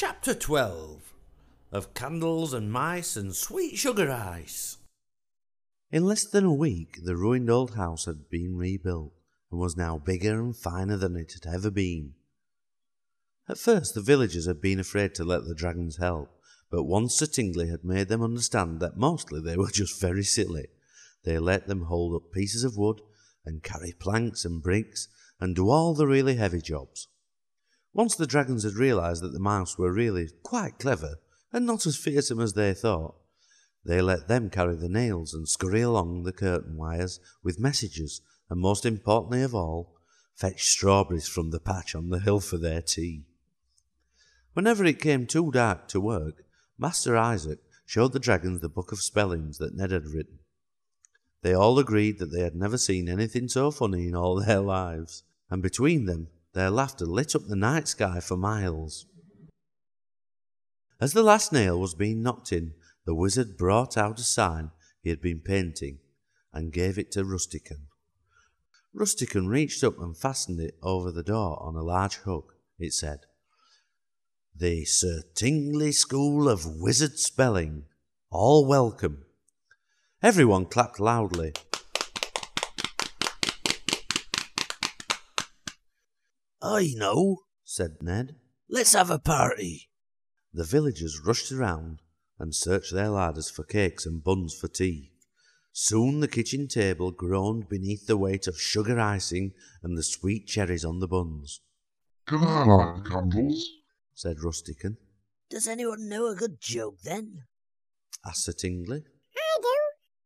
Chapter 12 of Candles and Mice and Sweet Sugar Ice. In less than a week the ruined old house had been rebuilt and was now bigger and finer than it had ever been. At first the villagers had been afraid to let the dragons help, but once Sir Tingley had made them understand that mostly they were just very silly, they let them hold up pieces of wood and carry planks and bricks and do all the really heavy jobs. Once the dragons had realised that the mice were really quite clever and not as fearsome as they thought, they let them carry the nails and scurry along the curtain wires with messages, and most importantly of all, fetch strawberries from the patch on the hill for their tea. Whenever it came too dark to work, Master Isaac showed the dragons the book of spellings that Ned had written. They all agreed that they had never seen anything so funny in all their lives, and between them their laughter lit up the night sky for miles. As the last nail was being knocked in, the wizard brought out a sign he had been painting and gave it to Rustican. Rustican reached up and fastened it over the door on a large hook. It said, "The Sir Tingley School of Wizard Spelling. All welcome." Everyone clapped loudly. "I know," said Ned. "Let's have a party." The villagers rushed around and searched their ladders for cakes and buns for tea. Soon the kitchen table groaned beneath the weight of sugar icing and the sweet cherries on the buns. "Come on, Candles," said Rustican. "Does anyone know a good joke, then?" asked Sir Tingley. "I do,"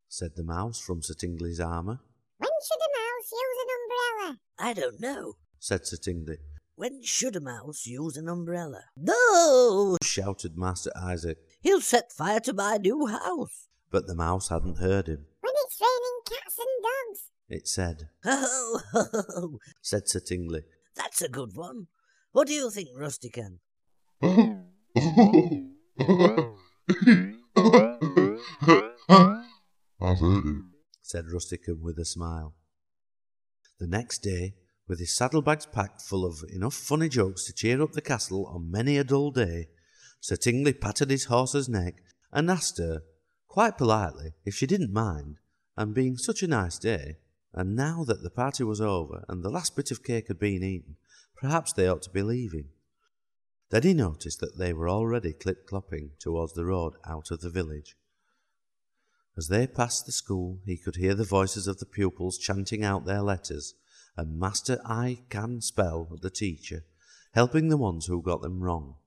said the mouse from Sir Tingley's armour. "When should a mouse use an umbrella?" "I don't know," said Sir Tingley. "When should a mouse use an umbrella?" "No!" shouted Master Isaac. "He'll set fire to my new house." But the mouse hadn't heard him. "When it's raining cats and dogs," it said. "Ho, ho, ho," said Sir Tingley. "That's a good one. What do you think, Rustican?" "I've heard it," said Rustican with a smile. The next day, with his saddlebags packed full of enough funny jokes to cheer up the castle on many a dull day, Sir Tingley patted his horse's neck and asked her, quite politely, if she didn't mind, and being such a nice day, and now that the party was over and the last bit of cake had been eaten, perhaps they ought to be leaving. Then he noticed that they were already clip-clopping towards the road out of the village. As they passed the school, he could hear the voices of the pupils chanting out their letters, and Master I Can Spell, the teacher, helping the ones who got them wrong.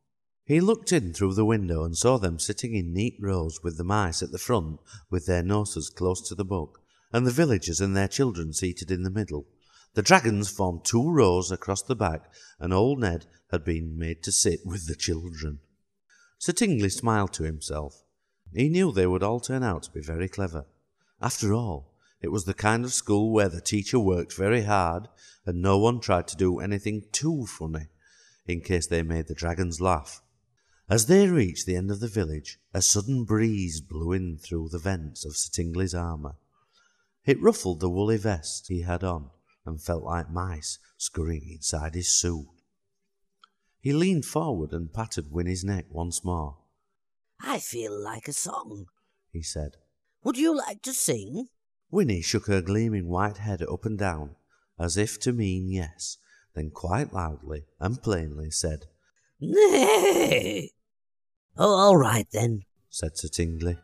He looked in through the window and saw them sitting in neat rows with the mice at the front with their noses close to the book, and the villagers and their children seated in the middle. The dragons formed two rows across the back, and old Ned had been made to sit with the children. Sir Tingley smiled to himself. He knew they would all turn out to be very clever. After all, it was the kind of school where the teacher worked very hard and no one tried to do anything too funny, in case they made the dragons laugh. As they reached the end of the village, a sudden breeze blew in through the vents of Sir Tingley's armour. It ruffled the woolly vest he had on and felt like mice scurrying inside his suit. He leaned forward and patted Winnie's neck once more. "I feel like a song," he said. "Would you like to sing?" Winnie shook her gleaming white head up and down, as if to mean yes, then quite loudly and plainly said, "Nay!" "Oh, all right then," said Sir Tingley.